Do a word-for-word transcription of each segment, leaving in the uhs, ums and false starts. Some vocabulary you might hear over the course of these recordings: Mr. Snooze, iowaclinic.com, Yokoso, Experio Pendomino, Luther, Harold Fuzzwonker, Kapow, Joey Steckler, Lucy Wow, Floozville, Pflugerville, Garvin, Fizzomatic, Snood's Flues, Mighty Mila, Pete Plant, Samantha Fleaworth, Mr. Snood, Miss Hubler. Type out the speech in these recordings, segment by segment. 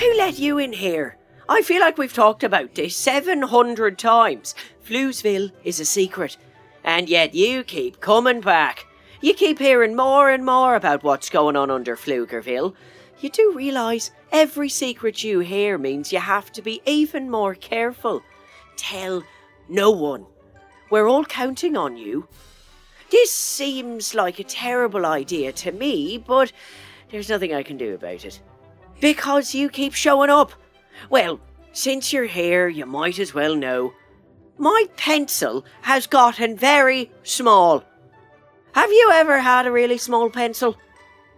Who let you in here? I feel like we've talked about this seven hundred times. Floozville is a secret. And yet you keep coming back. You keep hearing more and more about what's going on under Pflugerville. You do realise every secret you hear means you have to be even more careful. Tell no one. We're all counting on you. This seems like a terrible idea to me, but there's nothing I can do about it. Because you keep showing up. Well, since you're here, you might as well know. My pencil has gotten very small. Have you ever had a really small pencil?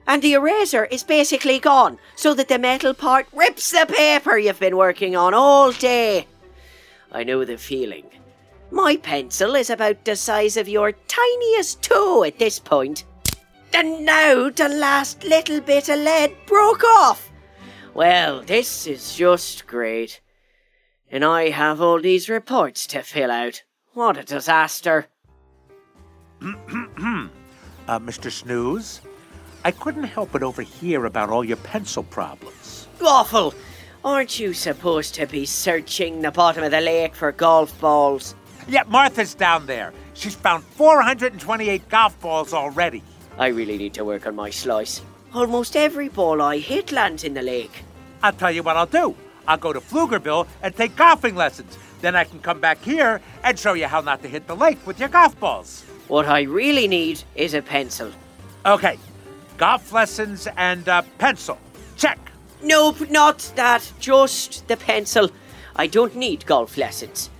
And the eraser is basically gone, so that the metal part rips the paper you've been working on all day. I know the feeling. My pencil is about the size of your tiniest toe at this point. And now the last little bit of lead broke off. Well, this is just great. And I have all these reports to fill out. What a disaster. uh, Mister Snooze, I couldn't help but overhear about all your pencil problems. Awful! Aren't you supposed to be searching the bottom of the lake for golf balls? Yeah, Martha's down there. She's found four hundred twenty-eight golf balls already. I really need to work on my slice. Almost every ball I hit lands in the lake. I'll tell you what I'll do. I'll go to Pflugerville and take golfing lessons. Then I can come back here and show you how not to hit the lake with your golf balls. What I really need is a pencil. Okay. Golf lessons and a pencil. Check. Nope, not that. Just the pencil. I don't need golf lessons.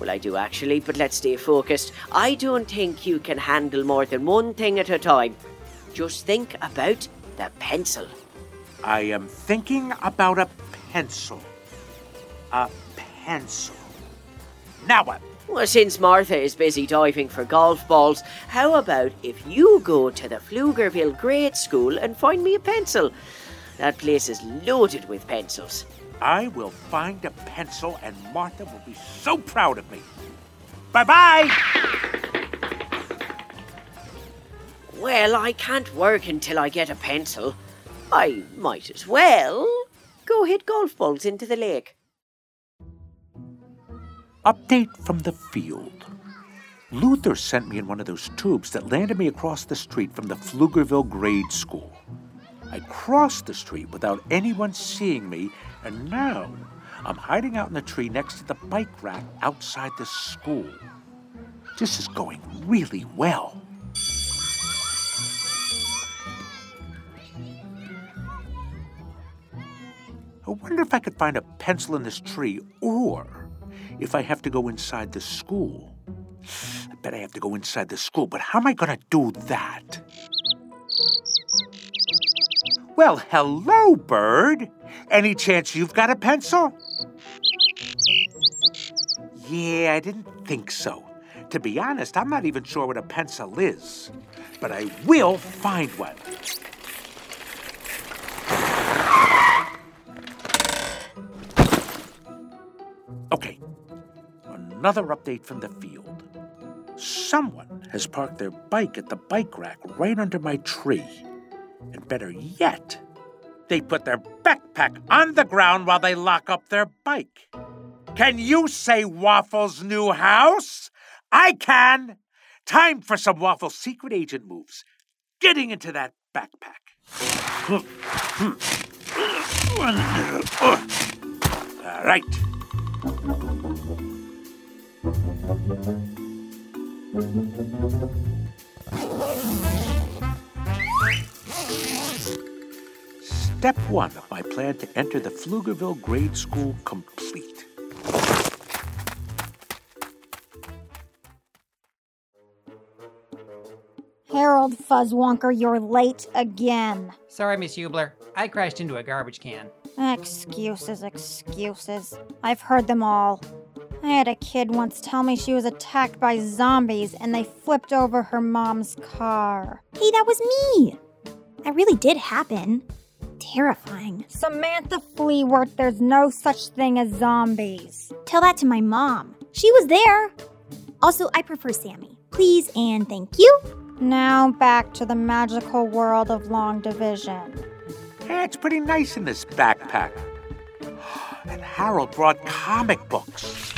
Well, I do actually, but let's stay focused. I don't think you can handle more than one thing at a time. Just think about the pencil. I am thinking about a pencil. A pencil. Now what? Well, since Martha is busy diving for golf balls, how about if you go to the Pflugerville Grade School and find me a pencil? That place is loaded with pencils. I will find a pencil and Martha will be so proud of me. Bye-bye! Well, I can't work until I get a pencil. I might as well go hit golf balls into the lake. Update from the field. Luther sent me in one of those tubes that landed me across the street from the Pflugerville Grade School. I crossed the street without anyone seeing me, and now I'm hiding out in a tree next to the bike rack outside the school. This is going really well. I wonder if I could find a pencil in this tree, or if I have to go inside the school. I bet I have to go inside the school, but how am I going to do that? Well, hello, bird. Any chance you've got a pencil? Yeah, I didn't think so. To be honest, I'm not even sure what a pencil is. But I will find one. Okay. Another update from the field. Someone has parked their bike at the bike rack right under my tree. And better yet, they put their backpack on the ground while they lock up their bike. Can you say Waffle's new house? I can! Time for some Waffle secret agent moves. Getting into that backpack. All right. Step one of my plan to enter the Pflugerville Grade School complete. Harold Fuzzwonker, you're late again. Sorry, Miss Hubler. I crashed into a garbage can. Excuses, excuses. I've heard them all. I had a kid once tell me she was attacked by zombies and they flipped over her mom's car. Hey, that was me. That really did happen. Terrifying. Samantha Fleaworth, there's no such thing as zombies. Tell that to my mom. She was there. Also, I prefer Sammy. Please and thank you. Now back to the magical world of long division. Yeah, it's pretty nice in this backpack. that Harold brought comic books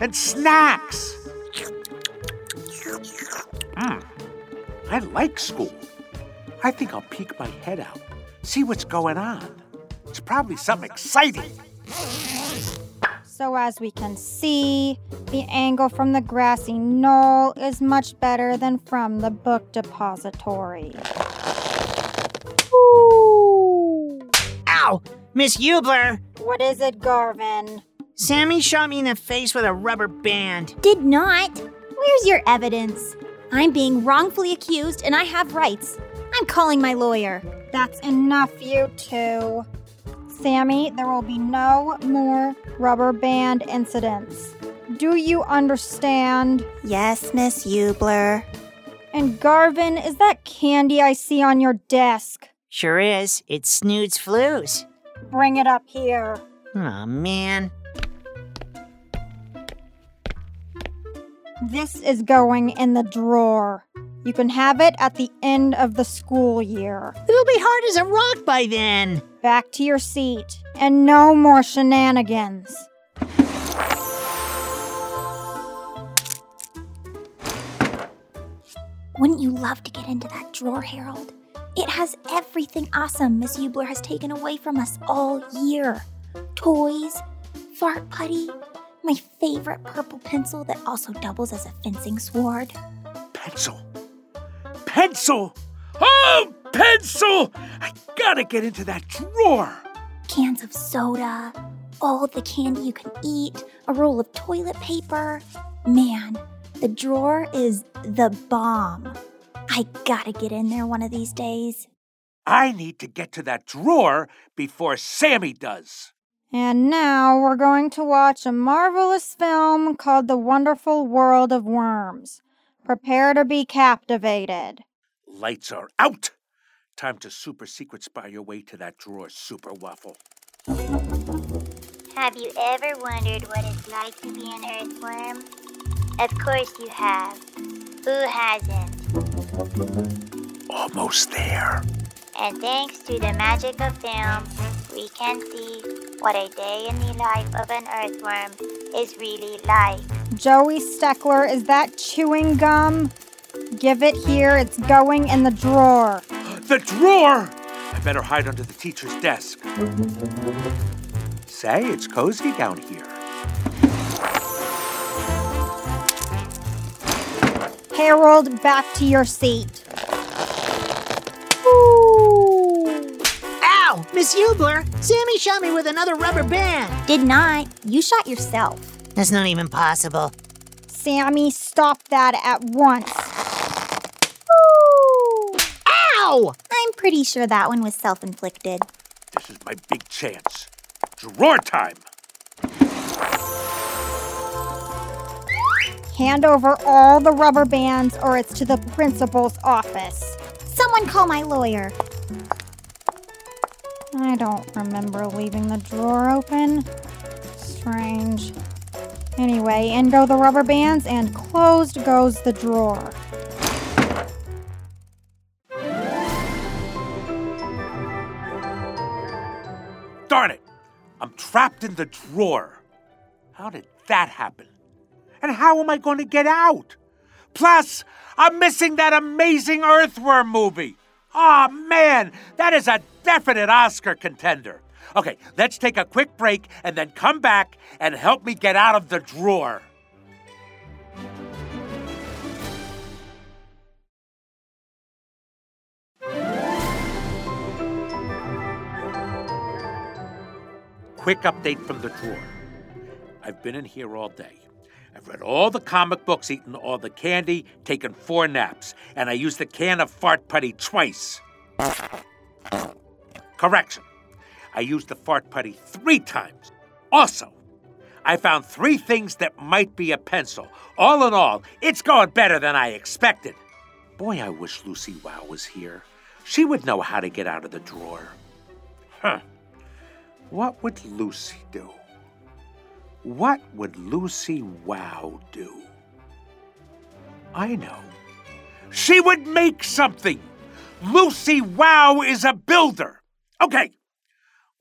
and snacks. Mm. I like school. I think I'll peek my head out, see what's going on. It's probably something exciting. So as we can see, the angle from the grassy knoll is much better than from the book depository. Ooh. Ow! Miss Hubler! What is it, Garvin? Sammy shot me in the face with a rubber band. Did not. Where's your evidence? I'm being wrongfully accused and I have rights. I'm calling my lawyer. That's enough, you two. Sammy, there will be no more rubber band incidents. Do you understand? Yes, Miss Hubler. And Garvin, is that candy I see on your desk? Sure is. It's Snood's Flues. Bring it up here. Aw, oh, man. This is going in the drawer. You can have it at the end of the school year. It'll be hard as a rock by then. Back to your seat, and no more shenanigans. Wouldn't you love to get into that drawer, Harold? It has everything awesome Miss Hubler has taken away from us all year. Toys, fart putty, my favorite purple pencil that also doubles as a fencing sword. Pencil. Pencil! Oh, pencil! I gotta get into that drawer. Cans of soda, all the candy you can eat, a roll of toilet paper. Man, the drawer is the bomb. I gotta get in there one of these days. I need to get to that drawer before Sammy does. And now we're going to watch a marvelous film called The Wonderful World of Worms. Prepare to be captivated. Lights are out. Time to super secret spy your way to that drawer, Super Waffle. Have you ever wondered what it's like to be an earthworm? Of course you have. Who hasn't? Almost there. And thanks to the magic of film, we can see what a day in the life of an earthworm is really like. Joey Steckler, is that chewing gum? Give it here. It's going in the drawer. The drawer? I better hide under the teacher's desk. Say, it's cozy down here. Harold, back to your seat. Ow! Miss Hubler, Sammy shot me with another rubber band. Did not. You shot yourself. That's not even possible. Sammy, stop that at once. Ooh. Ow! I'm pretty sure that one was self-inflicted. This is my big chance. Drawer time! Hand over all the rubber bands or it's to the principal's office. Someone call my lawyer. I don't remember leaving the drawer open. Strange. Anyway, in go the rubber bands, and closed goes the drawer. Darn it! I'm trapped in the drawer. How did that happen? And how am I going to get out? Plus, I'm missing that amazing Earthworm movie. Aw, oh, man, that is a definite Oscar contender. Okay, let's take a quick break and then come back and help me get out of the drawer. Quick update from the drawer. I've been in here all day. I've read all the comic books, eaten all the candy, taken four naps, and I used the can of fart putty twice. Correction. I used the fart putty three times. Also, I found three things that might be a pencil. All in all, it's going better than I expected. Boy, I wish Lucy Wow was here. She would know how to get out of the drawer. Huh. What would Lucy do? What would Lucy Wow do? I know. She would make something. Lucy Wow is a builder. Okay.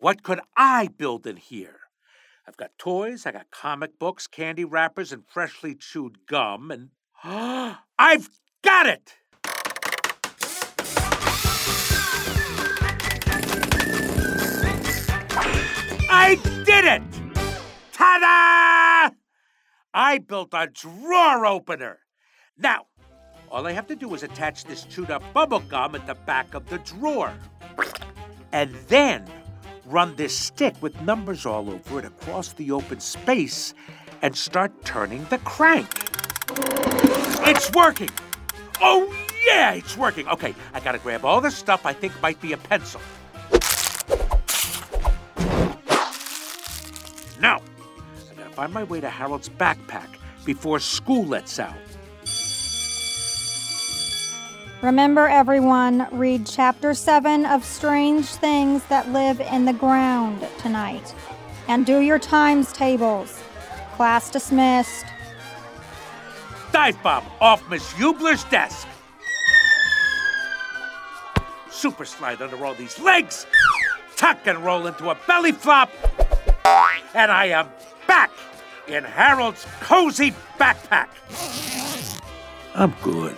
What could I build in here? I've got toys, I got comic books, candy wrappers, and freshly chewed gum, and I've got it! I did it! Ta-da! I built a drawer opener. Now, all I have to do is attach this chewed-up bubble gum at the back of the drawer. And then run this stick with numbers all over it across the open space and start turning the crank. It's working! Oh, yeah, it's working. Okay, I gotta grab all this stuff I think might be a pencil. Now, I gotta find my way to Harold's backpack before school lets out. Remember, everyone, read Chapter seven of Strange Things That Live in the Ground tonight. And do your times tables. Class dismissed. Dive bomb off Miss Hubler's desk. Super slide under all these legs. Tuck and roll into a belly flop. And I am back in Harold's cozy backpack. I'm good.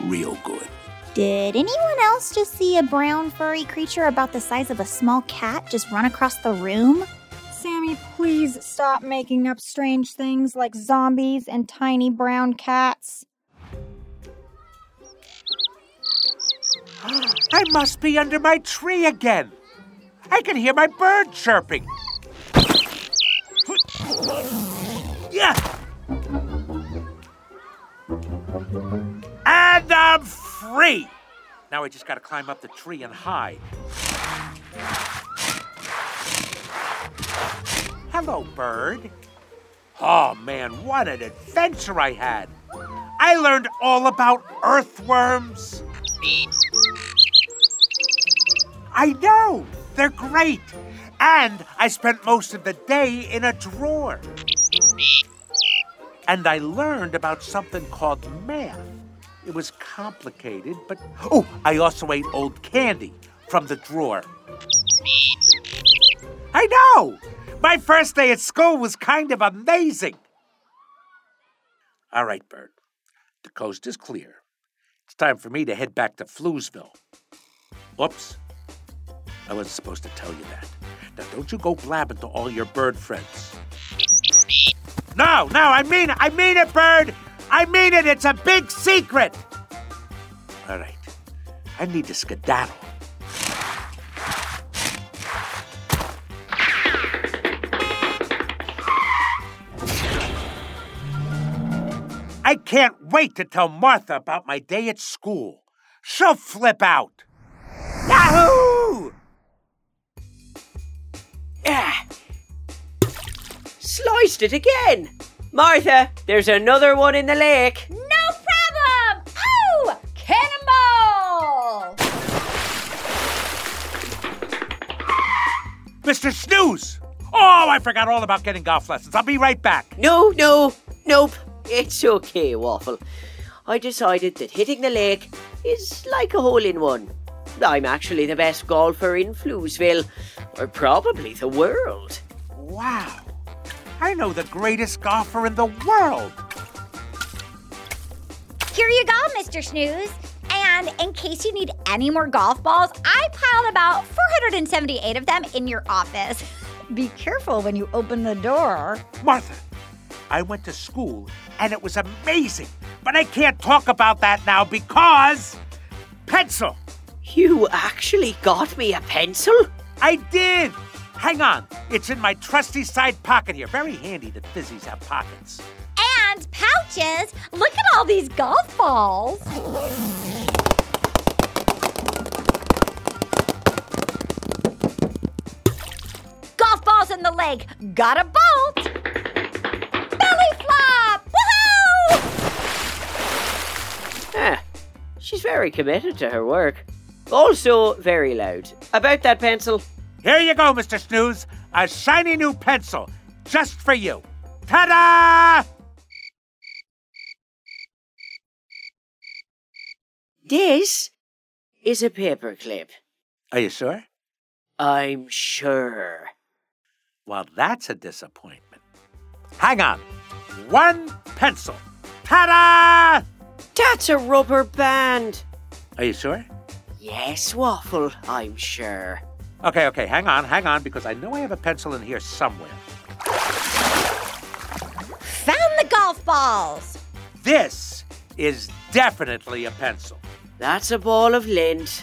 Real good. Did anyone else just see a brown furry creature about the size of a small cat just run across the room? Sammy, please stop making up strange things like zombies and tiny brown cats. I must be under my tree again. I can hear my bird chirping. Yeah. And I'm free! Now I just gotta climb up the tree and hide. Hello, bird. Oh, man, what an adventure I had. I learned all about earthworms. I know, they're great. And I spent most of the day in a drawer. And I learned about something called math. It was complicated, but... Oh, I also ate old candy from the drawer. I know! My first day at school was kind of amazing. All right, Bert. The coast is clear. It's time for me to head back to Floozville. Oops. I wasn't supposed to tell you that. Now, don't you go blabbing to all your bird friends. No, no, I mean it. I mean it, Bird. I mean it. It's a big secret. All right. I need to skedaddle. I can't wait to tell Martha about my day at school. She'll flip out. Yahoo! Yeah. Sliced it again. Martha, there's another one in the lake. No problem. Oh, cannonball. Mister Snooze. Oh, I forgot all about getting golf lessons. I'll be right back. No, no, nope. It's okay, Waffle. I decided that hitting the lake is like a hole-in-one. I'm actually the best golfer in Floozville, or probably the world. Wow. I know the greatest golfer in the world. Here you go, Mister Snooze. And in case you need any more golf balls, I piled about four hundred seventy-eight of them in your office. Be careful when you open the door. Martha, I went to school and it was amazing, but I can't talk about that now because... Pencil! You actually got me a pencil? I did! Hang on, it's in my trusty side pocket here. Very handy that fizzies have pockets. And pouches! Look at all these golf balls! Golf balls in the lake! Got a bolt! Belly flop! Woohoo! Ah, she's very committed to her work. Also very loud. About that pencil... Here you go, Mister Snooze, a shiny new pencil, just for you. Ta-da! This is a paperclip. Are you sure? I'm sure. Well, that's a disappointment. Hang on. One pencil. Ta-da! That's a rubber band. Are you sure? Yes, Waffle, I'm sure. Okay, okay, hang on, hang on, because I know I have a pencil in here somewhere. Found the golf balls. This is definitely a pencil. That's a ball of lint.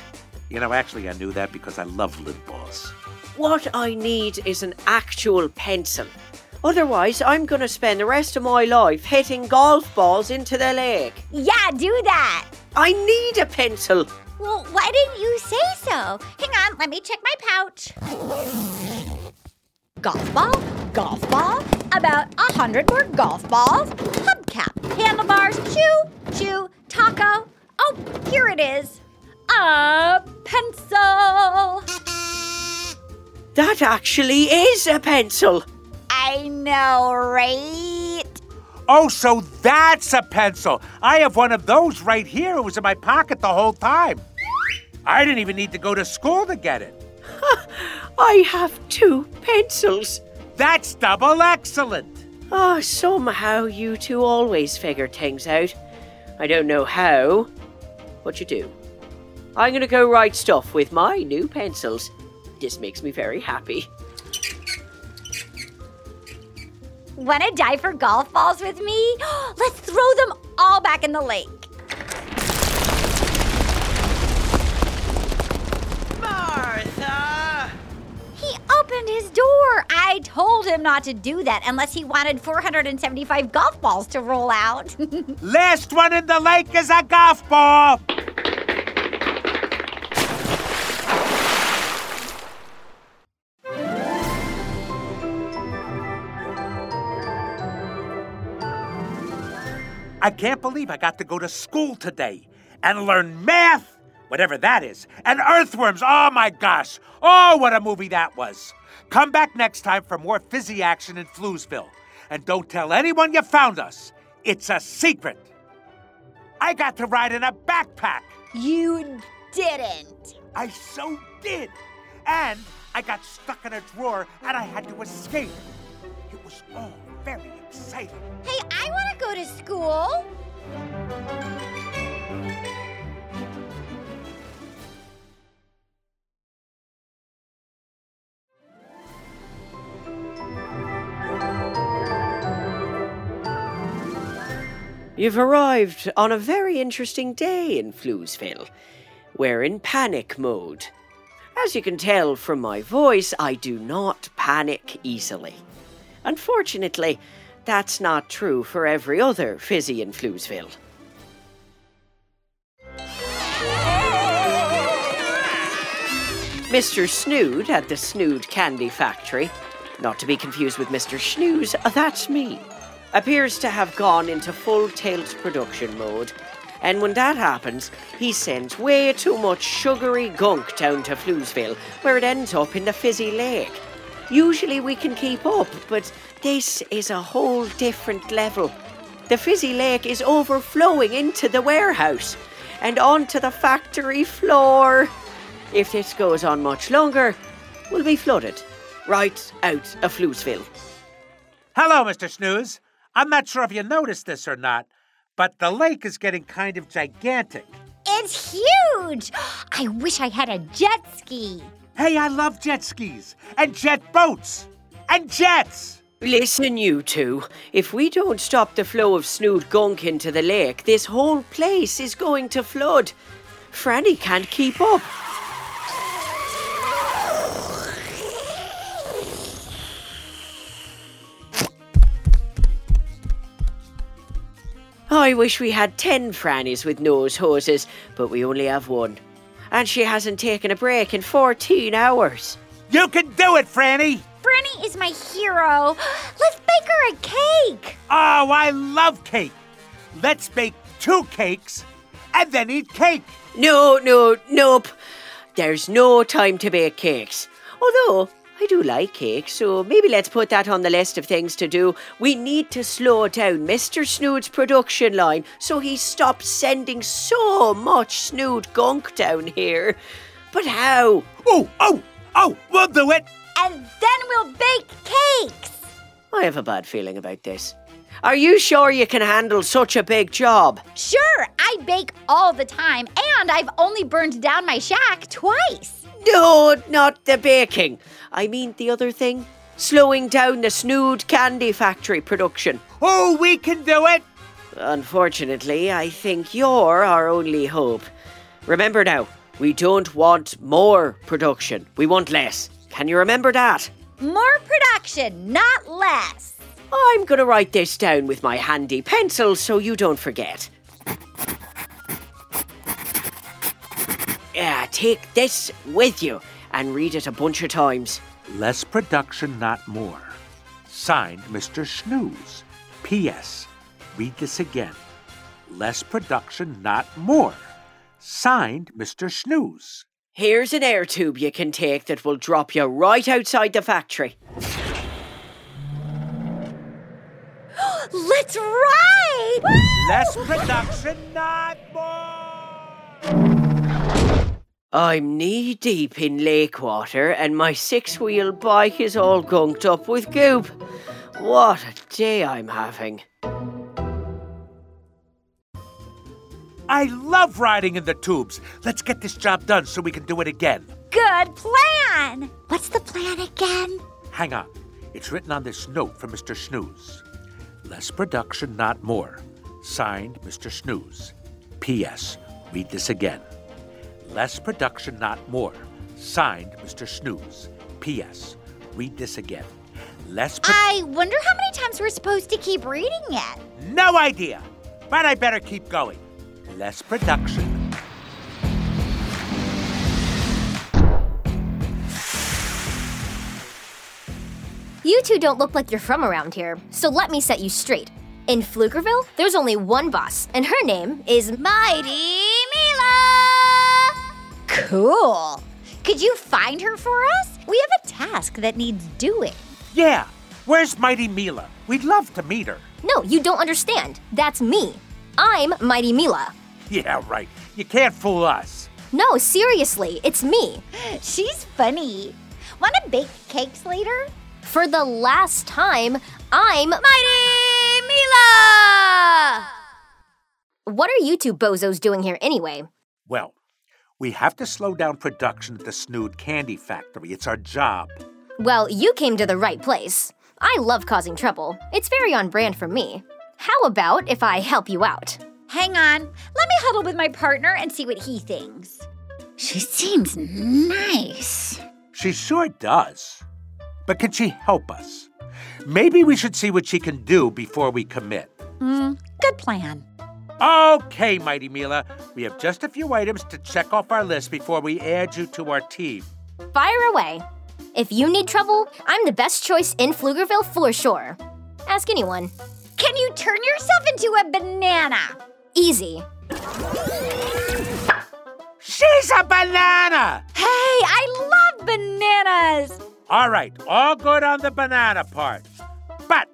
You know, actually, I knew that because I love lint balls. What I need is an actual pencil. Otherwise, I'm going to spend the rest of my life hitting golf balls into the lake. Yeah, do that. I need a pencil. Well, why didn't you say so? Hang on, let me check my pouch. Golf ball, golf ball, about a hundred more golf balls. Hubcap, handlebars, chew, chew, taco. Oh, here it is. A pencil. That actually is a pencil. I know, right? Oh, so that's a pencil. I have one of those right here. It was in my pocket the whole time. I didn't even need to go to school to get it. I have two pencils. That's double excellent. Ah, oh, somehow you two always figure things out. I don't know how, but you do. I'm going to go write stuff with my new pencils. This makes me very happy. Want to dive for golf balls with me? Let's throw them all back in the lake. Martha! He opened his door. I told him not to do that unless he wanted four hundred seventy-five golf balls to roll out. Last one in the lake is a golf ball. I can't believe I got to go to school today and learn math, whatever that is, and earthworms. Oh, my gosh. Oh, what a movie that was. Come back next time for more fizzy action in Floozville. And don't tell anyone you found us. It's a secret. I got to ride in a backpack. You didn't. I so did. And I got stuck in a drawer and I had to escape. It was all very exciting. Hey, I want to go to school. You've arrived on a very interesting day in Floozville. We're in panic mode. As you can tell from my voice, I do not panic easily. Unfortunately, that's not true for every other fizzy in Floozville. Mister Snood at the Snood Candy Factory, not to be confused with Mister Snooze, that's me, appears to have gone into full tilt production mode. And when that happens, he sends way too much sugary gunk down to Floozville, where it ends up in the fizzy lake. Usually we can keep up, but this is a whole different level. The fizzy lake is overflowing into the warehouse and onto the factory floor. If this goes on much longer, we'll be flooded right out of Floozville. Hello, Mister Snooze. I'm not sure if you noticed this or not, but the lake is getting kind of gigantic. It's huge! I wish I had a jet ski. Hey, I love jet skis and jet boats and jets. Listen, you two. If we don't stop the flow of Snood gunk into the lake, this whole place is going to flood. Franny can't keep up. I wish we had ten Frannies with nose hoses, but we only have one. And she hasn't taken a break in fourteen hours. You can do it, Franny! Franny is my hero. Let's bake her a cake. Oh, I love cake. Let's bake two cakes and then eat cake. No, no, nope. There's no time to bake cakes. Although, I do like cake, so maybe let's put that on the list of things to do. We need to slow down Mister Snood's production line so he stops sending so much Snood gunk down here. But how? Oh, oh, Oh, we'll do it! And then we'll bake cakes! I have a bad feeling about this. Are you sure you can handle such a big job? Sure, I bake all the time, and I've only burned down my shack twice. No, not the baking. I mean the other thing. Slowing down the Snood Candy Factory production. Oh, we can do it! Unfortunately, I think you're our only hope. Remember now, we don't want more production. We want less. Can you remember that? More production, not less. I'm going to write this down with my handy pencil so you don't forget. Yeah, take this with you and read it a bunch of times. Less production, not more. Signed, Mister Snooze. P S. Read this again. Less production, not more. Signed, Mister Snooze. Here's an air tube you can take that will drop you right outside the factory. Let's ride! Woo! Less production, not more! I'm knee-deep in lake water and my six-wheel bike is all gunked up with goop. What a day I'm having. I love riding in the tubes. Let's get this job done so we can do it again. Good plan! What's the plan again? Hang on. It's written on this note from Mister Snooze. Less production, not more. Signed, Mister Snooze. P S. Read this again. Less production, not more. Signed, Mister Snooze. P S. Read this again. Less pro- I wonder how many times we're supposed to keep reading it. No idea. But I better keep going. Less production. You two don't look like you're from around here, so let me set you straight. In Pflugerville, there's only one boss, and her name is Mighty Mila! Cool. Could you find her for us? We have a task that needs doing. Yeah. Where's Mighty Mila? We'd love to meet her. No, you don't understand. That's me. I'm Mighty Mila. Yeah, right. You can't fool us. No, seriously. It's me. She's funny. Want to bake cakes later? For the last time, I'm Mighty Mila! What are you two bozos doing here anyway? Well, we have to slow down production at the Snood Candy Factory. It's our job. Well, you came to the right place. I love causing trouble. It's very on brand for me. How about if I help you out? Hang on. Let me huddle with my partner and see what he thinks. She seems nice. She sure does. But can she help us? Maybe we should see what she can do before we commit. Mm, good plan. Okay, Mighty Mila. We have just a few items to check off our list before we add you to our team. Fire away. If you need trouble, I'm the best choice in Pflugerville for sure. Ask anyone. Can you turn yourself into a banana? Easy. She's a banana! Hey, I love bananas! All right, all good on the banana part. But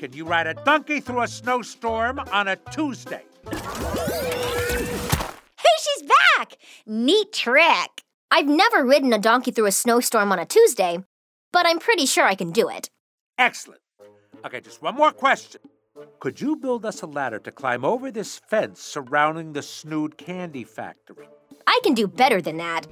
can you ride a donkey through a snowstorm on a Tuesday? Hey, she's back! Neat trick. I've never ridden a donkey through a snowstorm on a Tuesday, but I'm pretty sure I can do it. Excellent. Okay, just one more question. Could you build us a ladder to climb over this fence surrounding the Snood Candy Factory? I can do better than that.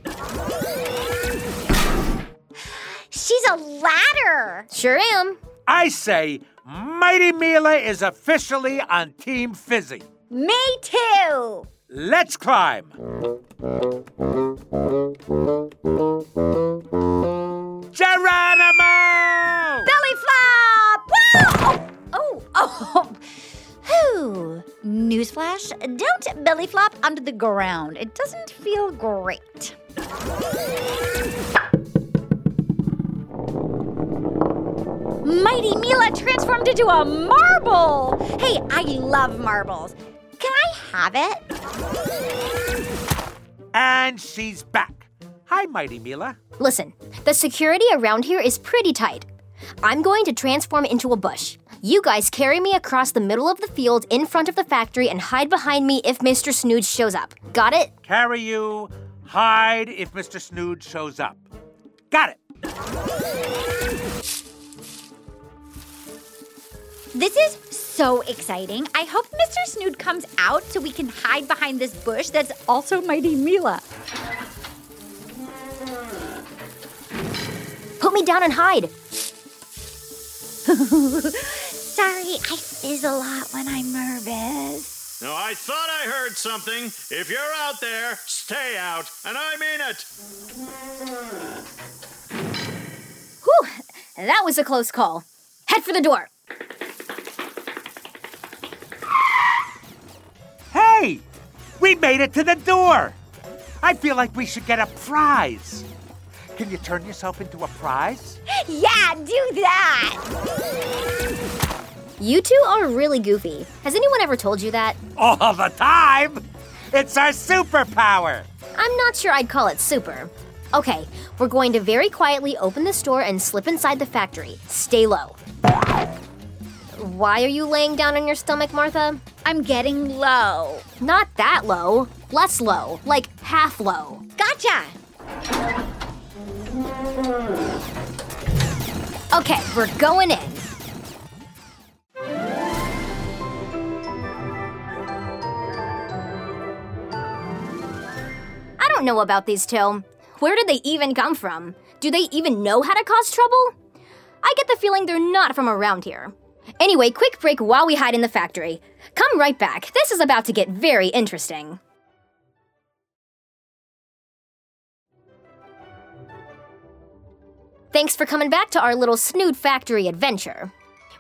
She's a ladder. Sure am. I say Mighty Mila is officially on Team Fizzy. Me too. Let's climb. Geronimo! Belly flop! Whoa! Oh, oh, oh. Newsflash, don't belly flop under the ground. It doesn't feel great. Mighty Mila transformed into a marble! Hey, I love marbles. Can I have it? And she's back. Hi, Mighty Mila. Listen, the security around here is pretty tight. I'm going to transform into a bush. You guys carry me across the middle of the field in front of the factory and hide behind me if Mister Snood shows up. Got it? Carry you, hide if Mister Snood shows up. Got it. This is so exciting. I hope Mister Snood comes out so we can hide behind this bush that's also Mighty Mila. Put me down and hide. Sorry, I fizz a lot when I'm nervous. No, I thought I heard something. If you're out there, stay out, and I mean it. Whew, that was a close call. Head for the door. Hey, we made it to the door. I feel like we should get a prize. Can you turn yourself into a prize? Yeah, do that! You two are really goofy. Has anyone ever told you that? All the time! It's our superpower! I'm not sure I'd call it super. Okay, we're going to very quietly open this door and slip inside the factory. Stay low. Why are you laying down on your stomach, Martha? I'm getting low. Not that low. Less low. Like half low. Gotcha! Okay, we're going in. I don't know about these two. Where did they even come from? Do they even know how to cause trouble? I get the feeling they're not from around here. Anyway, quick break while we hide in the factory. Come right back. This is about to get very interesting. Thanks for coming back to our little Snood factory adventure.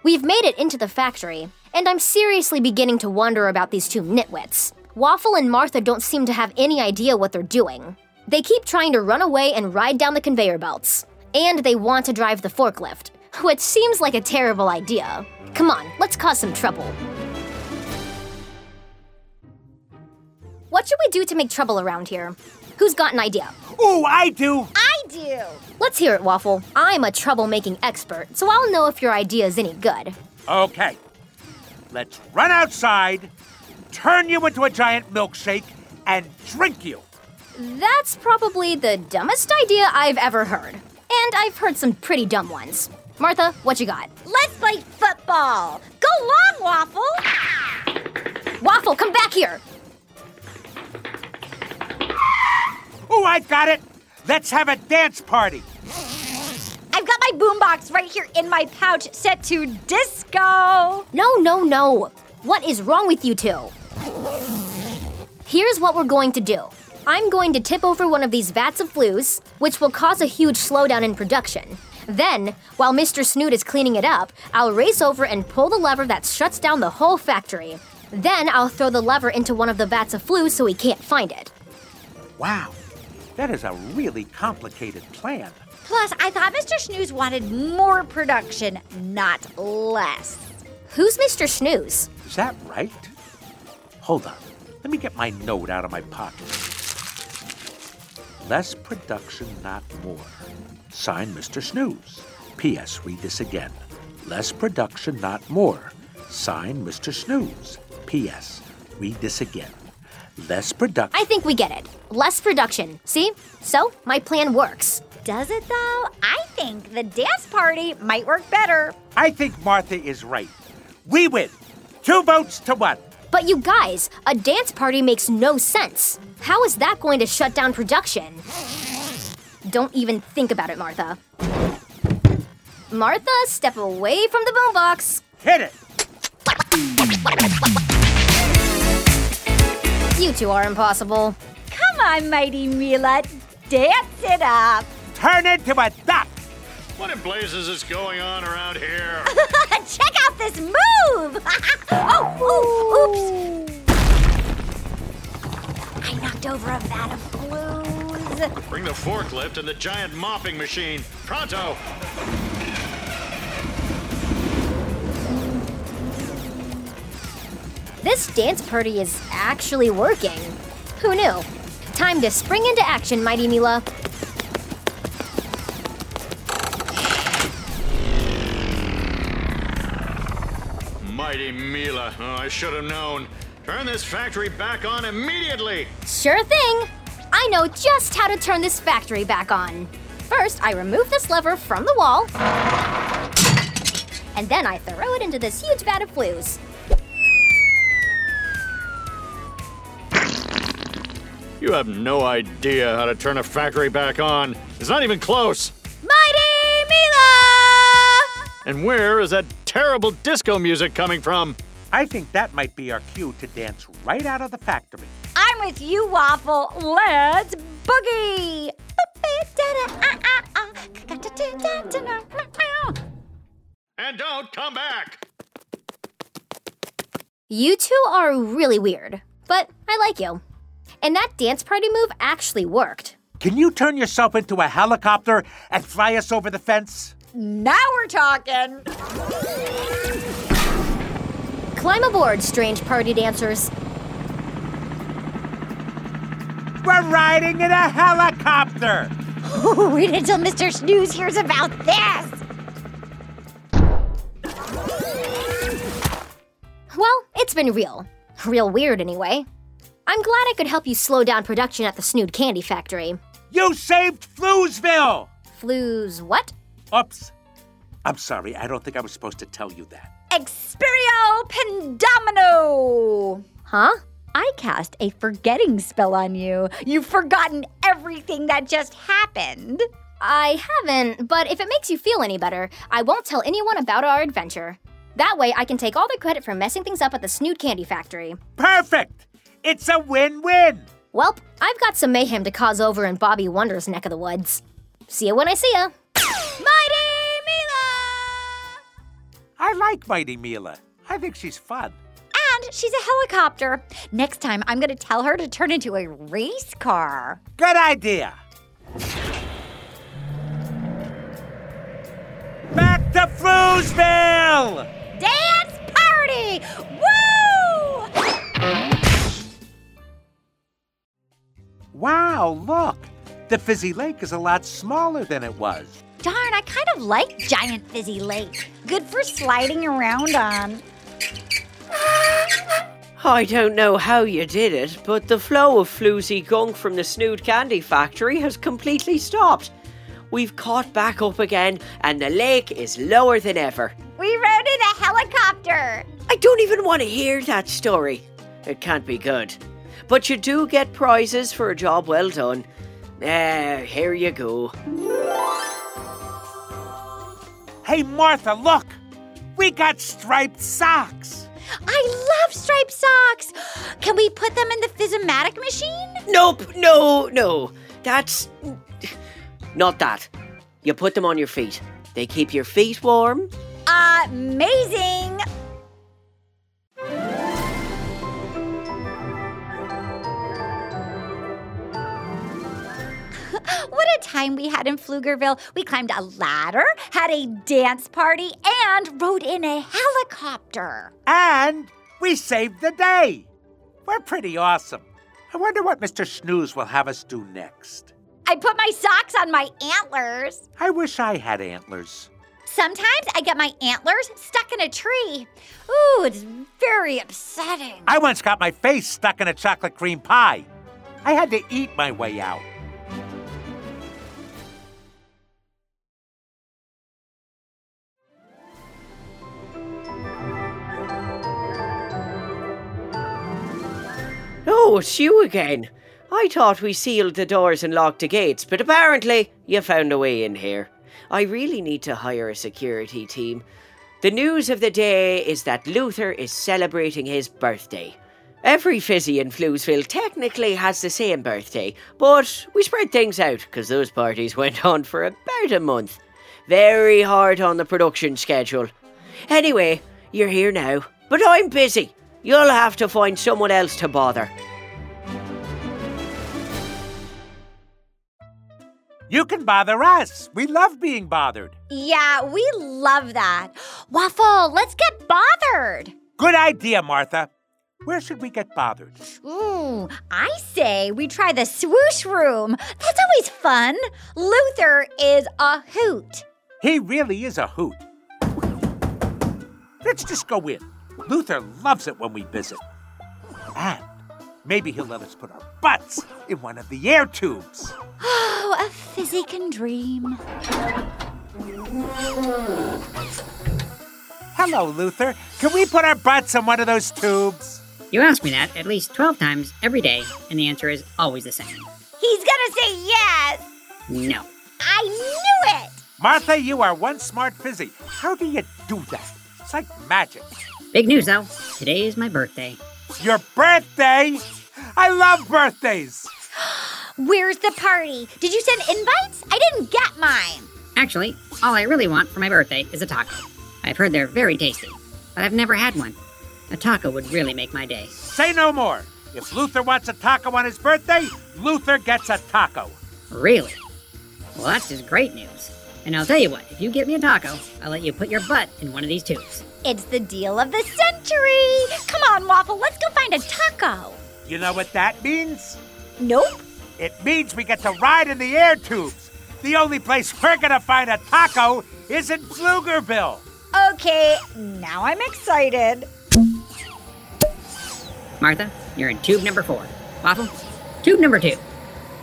We've made it into the factory, and I'm seriously beginning to wonder about these two nitwits. Waffle and Martha don't seem to have any idea what they're doing. They keep trying to run away and ride down the conveyor belts. And they want to drive the forklift, which seems like a terrible idea. Come on, let's cause some trouble. What should we do to make trouble around here? Who's got an idea? Ooh, I do! I do! Let's hear it, Waffle. I'm a troublemaking expert, so I'll know if your idea is any good. Okay. Let's run outside, turn you into a giant milkshake, and drink you. That's probably the dumbest idea I've ever heard. And I've heard some pretty dumb ones. Martha, what you got? Let's play football! Go long, Waffle! Ah! Waffle, come back here! Oh, I got it. Let's have a dance party. I've got my boombox right here in my pouch set to disco. No, no, no. What is wrong with you two? Here's what we're going to do. I'm going to tip over one of these vats of flues, which will cause a huge slowdown in production. Then, while Mister Snood is cleaning it up, I'll race over and pull the lever that shuts down the whole factory. Then I'll throw the lever into one of the vats of flues so he can't find it. Wow. That is a really complicated plan. Plus, I thought Mister Snooze wanted more production, not less. Who's Mister Snooze? Is that right? Hold on. Let me get my note out of my pocket. Less production, not more. Signed, Mister Snooze. P S. Read this again. Less production, not more. Signed, Mister Snooze. P S. Read this again. Less production. I think we get it. Less production. See? So, my plan works. Does it, though? I think the dance party might work better. I think Martha is right. We win. Two votes to one. But you guys, a dance party makes no sense. How is that going to shut down production? Don't even think about it, Martha. Martha, step away from the boombox. Hit it. You two are impossible. Come on, Mighty Mila. Dance it up. Turn into a duck. What in blazes is going on around here? Check out this move. Oh, ooh, oops. I knocked over a vat of blues. Bring the forklift and the giant mopping machine. Pronto. This dance party is actually working. Who knew? Time to spring into action, Mighty Mila. Mighty Mila, oh, I should have known. Turn this factory back on immediately. Sure thing. I know just how to turn this factory back on. First, I remove this lever from the wall, and then I throw it into this huge vat of flues. You have no idea how to turn a factory back on. It's not even close. Mighty Mila! And where is that terrible disco music coming from? I think that might be our cue to dance right out of the factory. I'm with you, Waffle. Let's boogie! And don't come back! You two are really weird, but I like you. And that dance party move actually worked. Can you turn yourself into a helicopter and fly us over the fence? Now we're talking! Climb aboard, strange party dancers. We're riding in a helicopter! Oh, wait until Mister Snooze hears about this! Well, it's been real. Real weird, anyway. I'm glad I could help you slow down production at the Snood Candy Factory. You saved Floozville! Flues what? Oops. I'm sorry, I don't think I was supposed to tell you that. Experio Pendomino! Huh? I cast a forgetting spell on you. You've forgotten everything that just happened. I haven't, but if it makes you feel any better, I won't tell anyone about our adventure. That way, I can take all the credit for messing things up at the Snood Candy Factory. Perfect! It's a win-win! Welp, I've got some mayhem to cause over in Bobby Wonder's neck of the woods. See ya when I see ya. Mighty Mila! I like Mighty Mila. I think she's fun. And she's a helicopter. Next time, I'm going to tell her to turn into a race car. Good idea. Back to Floozville! Dance party! Woo! Wow, look! The fizzy lake is a lot smaller than it was. Darn, I kind of like giant fizzy lake. Good for sliding around on. I don't know how you did it, but the flow of floozy gunk from the Snood Candy Factory has completely stopped. We've caught back up again, and the lake is lower than ever. We rode in a helicopter! I don't even want to hear that story. It can't be good. But you do get prizes for a job well done. Eh, uh, here you go. Hey, Martha, look! We got striped socks! I love striped socks! Can we put them in the Fizzomatic machine? Nope, no, no. That's... not that. You put them on your feet. They keep your feet warm. Amazing! What a time we had in Pflugerville. We climbed a ladder, had a dance party, and rode in a helicopter. And we saved the day. We're pretty awesome. I wonder what Mister Snooze will have us do next. I put my socks on my antlers. I wish I had antlers. Sometimes I get my antlers stuck in a tree. Ooh, it's very upsetting. I once got my face stuck in a chocolate cream pie. I had to eat my way out. Oh, it's you again. I thought we sealed the doors and locked the gates, but apparently you found a way in here. I really need to hire a security team. The news of the day is that Luther is celebrating his birthday. Every fizzy in Floozville technically has the same birthday, but we spread things out because those parties went on for about a month. Very hard on the production schedule. Anyway, you're here now, but I'm busy. You'll have to find someone else to bother. You can bother us. We love being bothered. Yeah, we love that. Waffle, let's get bothered. Good idea, Martha. Where should we get bothered? Ooh, I say we try the swoosh room. That's always fun. Luther is a hoot. He really is a hoot. Let's just go in. Luther loves it when we visit. And Maybe he'll let us put our butts in one of the air tubes. Oh, a fizzy can dream. Hello, Luther. Can we put our butts in one of those tubes? You ask me that at least twelve times every day, and the answer is always the same. He's gonna say yes! No. I knew it! Martha, you are one smart fizzy. How do you do that? It's like magic. Big news, though. Today is my birthday. Your birthday? I love birthdays! Where's the party? Did you send invites? I didn't get mine. Actually, all I really want for my birthday is a taco. I've heard they're very tasty, but I've never had one. A taco would really make my day. Say no more. If Luther wants a taco on his birthday, Luther gets a taco. Really? Well, that's just great news. And I'll tell you what, if you get me a taco, I'll let you put your butt in one of these tubes. It's the deal of the century. Come on, Waffle, let's go find a taco. You know what that means? Nope. It means we get to ride in the air tubes. The only place we're going to find a taco is in Pflugerville. Okay, now I'm excited. Martha, you're in tube number four. Waffle, tube number two.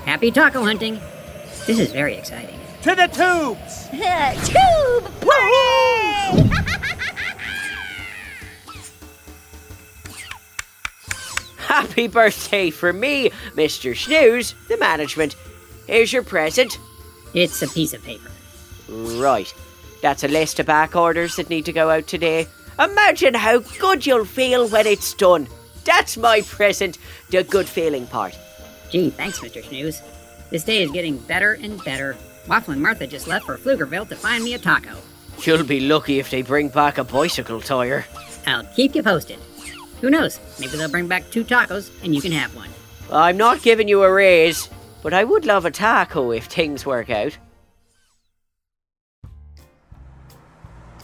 Happy taco hunting. This is very exciting. To the tubes! Tube party! Happy birthday for me, Mister Snooze, the management. Here's your present. It's a piece of paper. Right. That's a list of back orders that need to go out today. Imagine how good you'll feel when it's done. That's my present, the good feeling part. Gee, thanks, Mister Snooze. This day is getting better and better. Waffle and Martha just left for Pflugerville to find me a taco. You'll be lucky if they bring back a bicycle tire. I'll keep you posted. Who knows, maybe they'll bring back two tacos and you can have one. I'm not giving you a raise, but I would love a taco if things work out.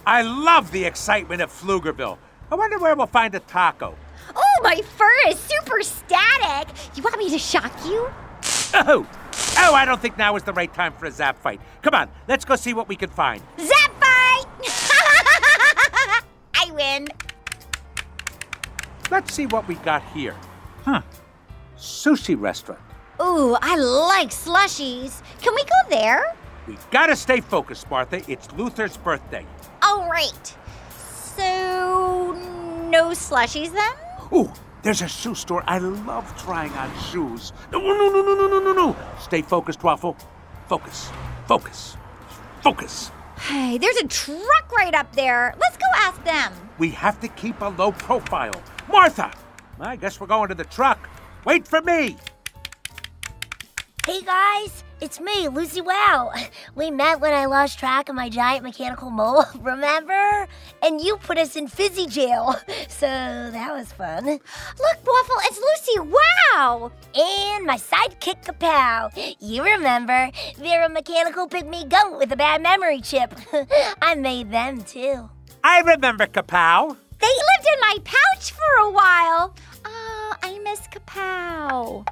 I love the excitement of Pflugerville. I wonder where we'll find a taco. Oh, my fur is super static. You want me to shock you? Oh, oh! I don't think now is the right time for a zap fight. Come on, let's go see what we can find. Zap fight! I win. Let's see what we got here. Huh. Sushi restaurant. Ooh, I like slushies. Can we go there? We gotta stay focused, Martha. It's Luther's birthday. All right. So, no slushies then? Ooh, there's a shoe store. I love trying on shoes. No, no, no, no, no, no, no, no. Stay focused, Waffle. Focus, focus, focus. Hey, there's a truck right up there. Let's go ask them. We have to keep a low profile. Martha, I guess we're going to the truck. Wait for me. Hey, guys. It's me, Lucy Wow. We met when I lost track of my giant mechanical mole, remember? And you put us in fizzy jail, so that was fun. Look, Waffle, it's Lucy Wow! And my sidekick, Kapow. You remember, they're a mechanical pygmy goat with a bad memory chip. I made them, too. I remember Kapow. They lived in my pouch for a while. Oh, I miss Kapow.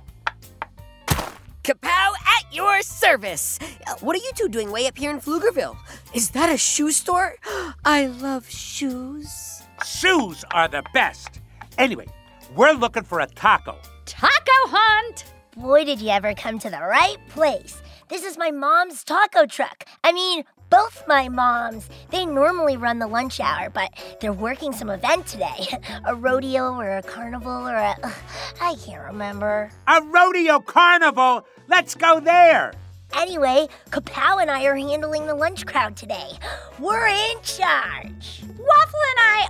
Kapow at your service. What are you two doing way up here in Pflugerville? Is that a shoe store? I love shoes. Shoes are the best. Anyway, we're looking for a taco. Taco hunt! Boy, did you ever come to the right place. This is my mom's taco truck. I mean, both my moms. They normally run the lunch hour, but they're working some event today. A rodeo or a carnival or a... Uh, I can't remember. A rodeo carnival? Let's go there. Anyway, Kapow and I are handling the lunch crowd today. We're in charge. Waffle and I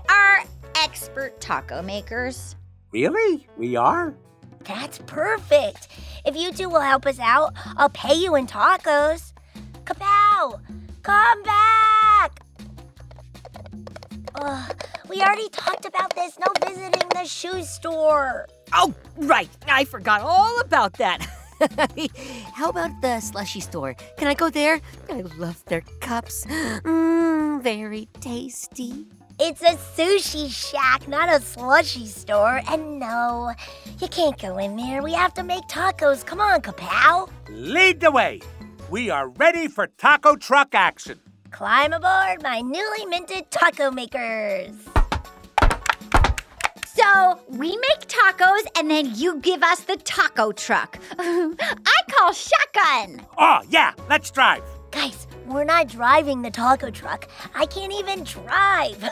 are expert taco makers. Really? We are? That's perfect. If you two will help us out, I'll pay you in tacos. Kapow, come back! Ugh, we already talked about this. No visiting the shoe store. Oh, right. I forgot all about that. How about the slushy store? Can I go there? I love their cups. Mmm, very tasty. It's a sushi shack, not a slushy store. And no, you can't go in there. We have to make tacos. Come on, Kapow. Lead the way. We are ready for taco truck action. Climb aboard my newly minted taco makers. So we make tacos, and then you give us the taco truck. I call shotgun. Oh, yeah, let's drive. Guys, we're not driving the taco truck. I can't even drive,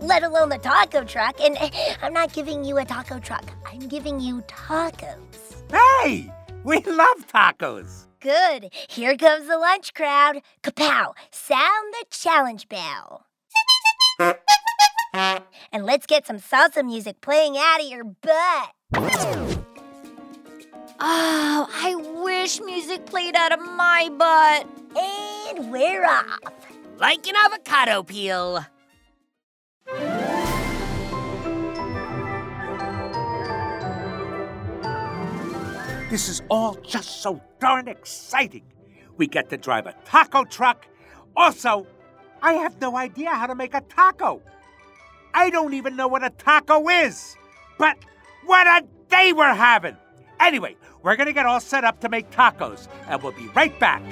let alone the taco truck. And I'm not giving you a taco truck. I'm giving you tacos. Hey, we love tacos. Good. Here comes the lunch crowd. Kapow, sound the challenge bell. And let's get some salsa music playing out of your butt. Oh, I wish music played out of my butt. And we're off. Like an avocado peel. This is all just so darn exciting. We get to drive a taco truck. Also, I have no idea how to make a taco. I don't even know what a taco is. But what a day we're having. Anyway, we're going to get all set up to make tacos, and we'll be right back.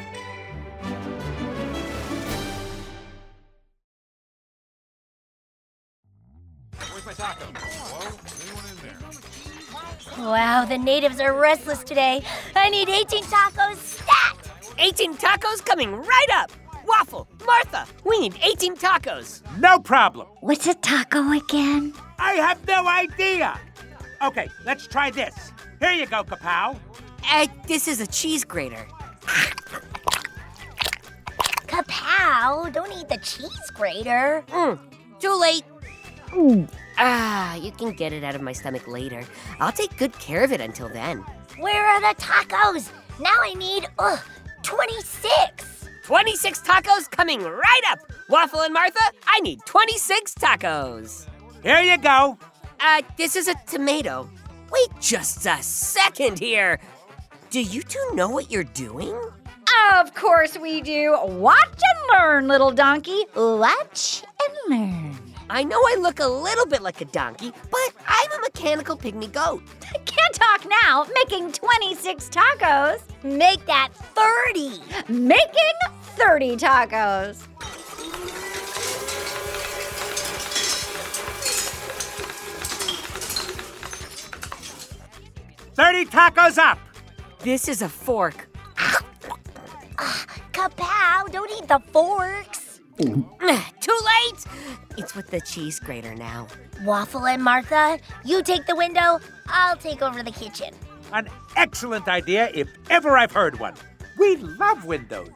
Where's my taco? Whoa, anyone in there? Wow, the natives are restless today. I need eighteen tacos stat! eighteen tacos coming right up. Waffle, Martha, we need eighteen tacos. No problem. What's a taco again? I have no idea. Okay, let's try this. Here you go, Kapow. Uh, this is a cheese grater. Kapow, don't eat the cheese grater. Mm, too late. Mm. Ah, you can get it out of my stomach later. I'll take good care of it until then. Where are the tacos? Now I need, ugh, twenty-six. twenty-six tacos coming right up. Waffle and Martha, I need twenty-six tacos. Here you go. Uh, this is a tomato. Wait just a second here. Do you two know what you're doing? Of course we do. Watch and learn, little donkey. Watch and learn. I know I look a little bit like a donkey, but I'm a mechanical pygmy goat. Can't talk now. Making twenty-six tacos. Make that thirty. Making thirty tacos. thirty tacos up. This is a fork. uh, Kapow, don't eat the forks. Too late. It's with the cheese grater now. Waffle and Martha, you take the window, I'll take over the kitchen. An excellent idea if ever I've heard one. We love windows.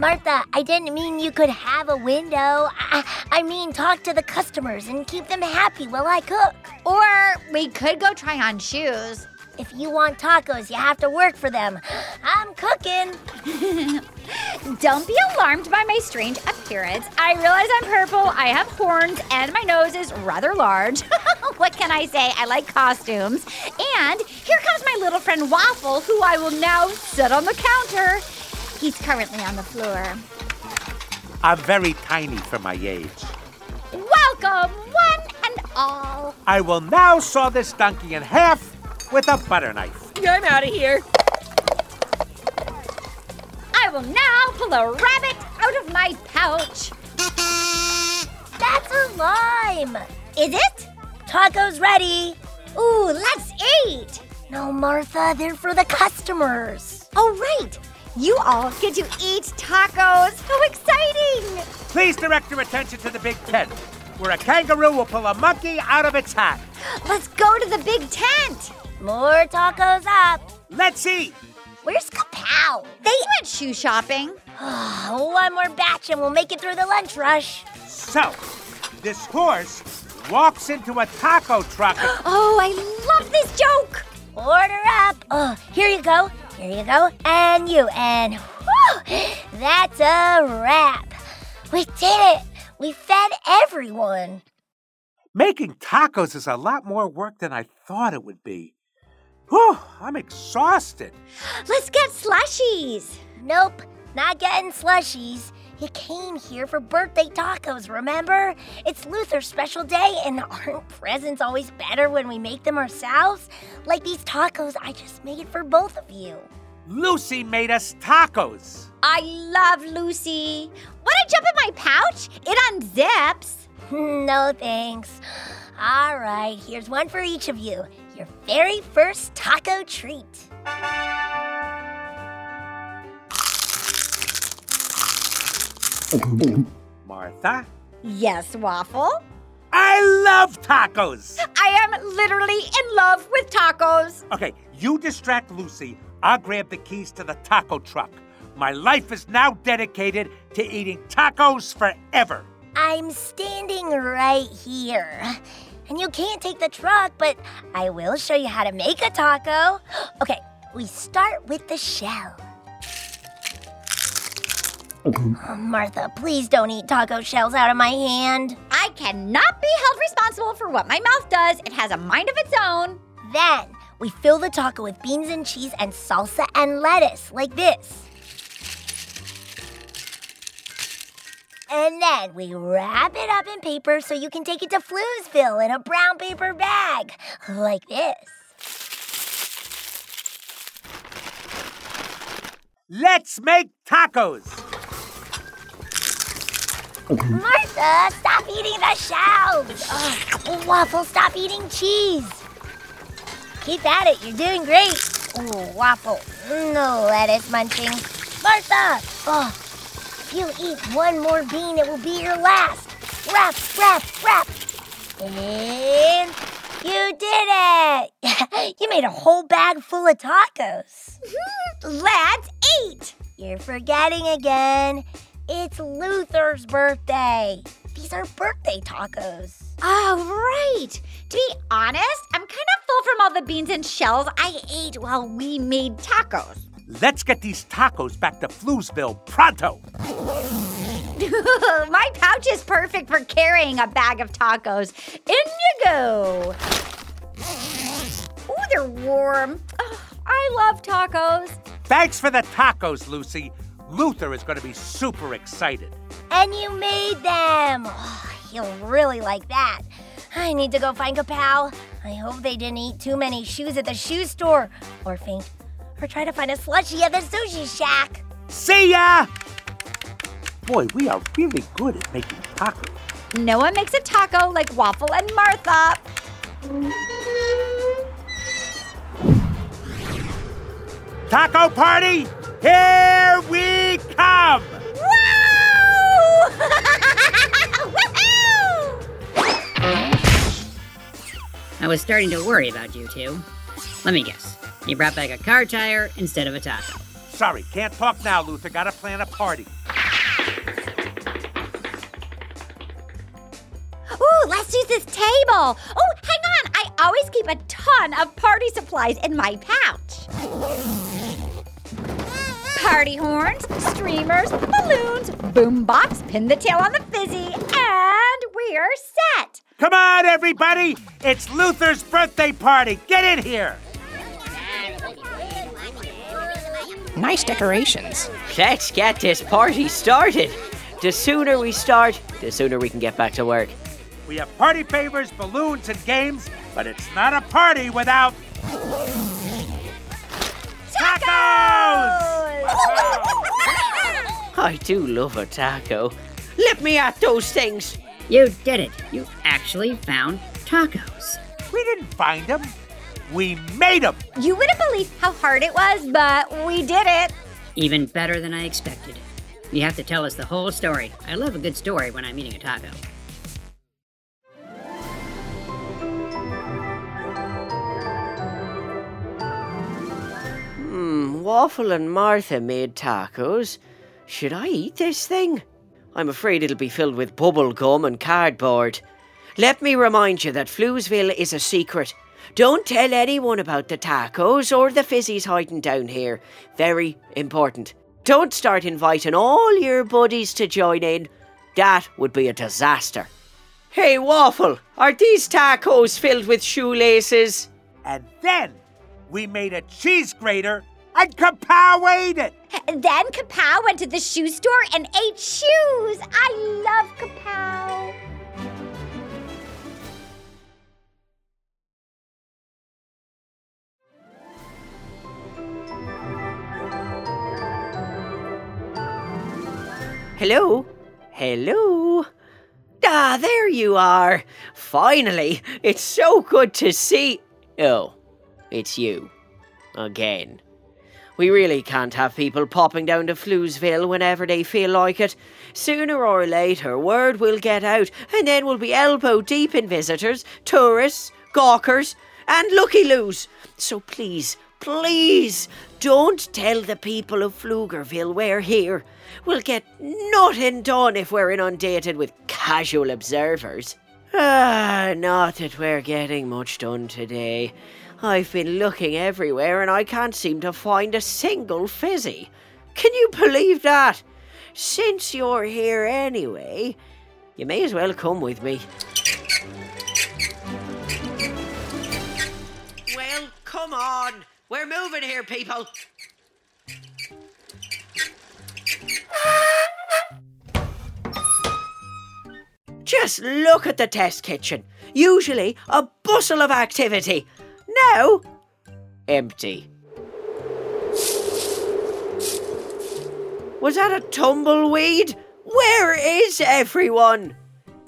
Martha, I didn't mean you could have a window. I, I mean talk to the customers and keep them happy while I cook. Or we could go try on shoes. If you want tacos, you have to work for them. I'm cooking. Don't be alarmed by my strange appearance. I realize I'm purple, I have horns, and my nose is rather large. What can I say? I like costumes. And here comes my little friend Waffle, who I will now set on the counter. He's currently on the floor. I'm very tiny for my age. Welcome, one and all. I will now saw this donkey in half with a butter knife. I'm out of here. I will now pull a rabbit out of my pouch. That's a lime. Is it? Tacos ready. Ooh, let's eat. No, Martha, they're for the customers. Oh, right. You all get to eat tacos. How exciting. Please direct your attention to the big tent, where a kangaroo will pull a monkey out of its hat. Let's go to the big tent. More tacos up. Let's eat. Where's Kapow? They went shoe shopping. One more batch and we'll make it through the lunch rush. So, this horse walks into a taco truck. And... oh, I love this joke. Order up. Oh, here you go. Here you go. And you. And whew, that's a wrap. We did it. We fed everyone. Making tacos is a lot more work than I thought it would be. Whew, I'm exhausted. Let's get slushies. Nope, not getting slushies. You came here for birthday tacos, remember? It's Luther's special day, and aren't presents always better when we make them ourselves? Like these tacos I just made for both of you. Lucy made us tacos. I love Lucy. When I jump in my pouch, it unzips. No thanks. All right, here's one for each of you. Your very first taco treat. Martha? Yes, Waffle? I love tacos! I am literally in love with tacos. Okay, you distract Lucy. I'll grab the keys to the taco truck. My life is now dedicated to eating tacos forever. I'm standing right here. And you can't take the truck, but I will show you how to make a taco. Okay, we start with the shell. Oh, Martha, please don't eat taco shells out of my hand. I cannot be held responsible for what my mouth does. It has a mind of its own. Then we fill the taco with beans and cheese and salsa and lettuce, like this. And then we wrap it up in paper so you can take it to Floozville in a brown paper bag, like this. Let's make tacos! Martha, stop eating the shells! Oh, Waffle, stop eating cheese! Keep at it, you're doing great! Oh, Waffle, no lettuce munching. Martha! Oh. If you eat one more bean, it will be your last. Wrap, wrap, wrap. And you did it. You made a whole bag full of tacos. Let's eat. You're forgetting again. It's Luther's birthday. These are birthday tacos. Oh, right. To be honest, I'm kind of full from all the beans and shells I ate while we made tacos. Let's get these tacos back to Floozville pronto. My pouch is perfect for carrying a bag of tacos. In you go. Ooh, they're warm. Oh, I love tacos. Thanks for the tacos, Lucy. Luther is going to be super excited. And you made them. Oh, he'll really like that. I need to go find Kapow. I hope they didn't eat too many shoes at the shoe store or faint. We're trying to find a slushie at the sushi shack. See ya! Boy, we are really good at making tacos. No one makes a taco like Waffle and Martha. Taco party, here we come! Wow! Woohoo! I was starting to worry about you two. Let me guess. You brought back a car tire instead of a taco. Sorry, can't talk now, Luther. Gotta plan a party. Ooh, let's use this table. Oh, hang on. I always keep a ton of party supplies in my pouch. Party horns, streamers, balloons, boombox, pin the tail on the fizzy, and we're set. Come on, everybody. It's Luther's birthday party. Get in here. Nice decorations. Let's get this party started. The sooner we start, the sooner we can get back to work. We have party favors, balloons, and games, but it's not a party without... Tacos! I do love a taco. Let me at those things. You did it. You actually found tacos. We didn't find them. We made them! You wouldn't believe how hard it was, but we did it! Even better than I expected. You have to tell us the whole story. I love a good story when I'm eating a taco. Hmm, Waffle and Martha made tacos. Should I eat this thing? I'm afraid it'll be filled with bubble gum and cardboard. Let me remind you that Floozville is a secret. Don't tell anyone about the tacos or the fizzies hiding down here. Very important. Don't start inviting all your buddies to join in. That would be a disaster. Hey, Waffle, are these tacos filled with shoelaces? And then we made a cheese grater and Kapow ate it. And then Kapow went to the shoe store and ate shoes. I love Kapow. Hello? Hello? Ah, there you are. Finally, it's so good to see... Oh, it's you. Again. We really can't have people popping down to Floozville whenever they feel like it. Sooner or later, word will get out, and then we'll be elbow deep in visitors, tourists, gawkers, and looky-loos. So please, please, don't tell the people of Pflugerville we're here. We'll get nothing done if we're inundated with casual observers. Ah, not that we're getting much done today. I've been looking everywhere and I can't seem to find a single fizzy. Can you believe that? Since you're here anyway, you may as well come with me. Well, come on. We're moving here, people. Just look at the test kitchen. Usually a bustle of activity. Now, empty. Was that a tumbleweed? Where is everyone?